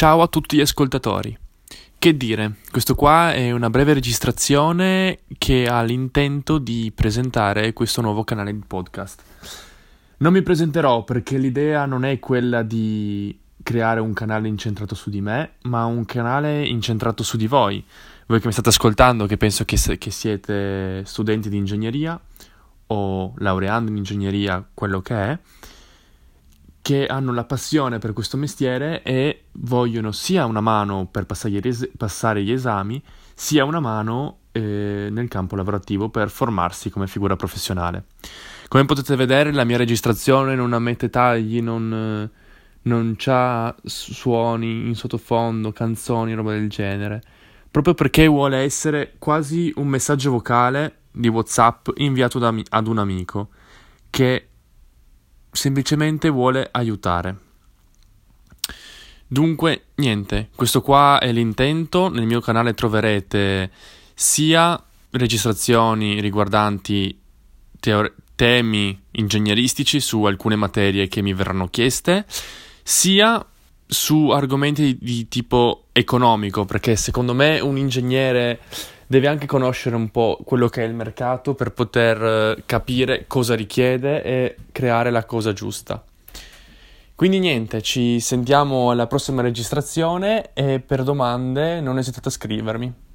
Ciao a tutti gli ascoltatori. Che dire, questo qua è una breve registrazione che ha l'intento di presentare questo nuovo canale di podcast. Non mi presenterò perché l'idea non è quella di creare un canale incentrato su di me, ma un canale incentrato su di voi. Voi che mi state ascoltando, che penso che siete studenti di ingegneria o laureando in ingegneria, quello che è, che hanno la passione per questo mestiere e vogliono sia una mano per passare gli esami, sia una mano nel campo lavorativo per formarsi come figura professionale. Come potete vedere, la mia registrazione non ammette tagli, non c'ha suoni in sottofondo, canzoni, roba del genere, proprio perché vuole essere quasi un messaggio vocale di WhatsApp inviato ad un amico che semplicemente vuole aiutare. Dunque, niente, questo qua è l'intento. Nel mio canale troverete sia registrazioni riguardanti temi ingegneristici su alcune materie che mi verranno chieste, sia su argomenti di tipo economico, perché secondo me un ingegnere deve anche conoscere un po' quello che è il mercato per poter capire cosa richiede e creare la cosa giusta. Quindi niente, ci sentiamo alla prossima registrazione e per domande non esitate a scrivermi.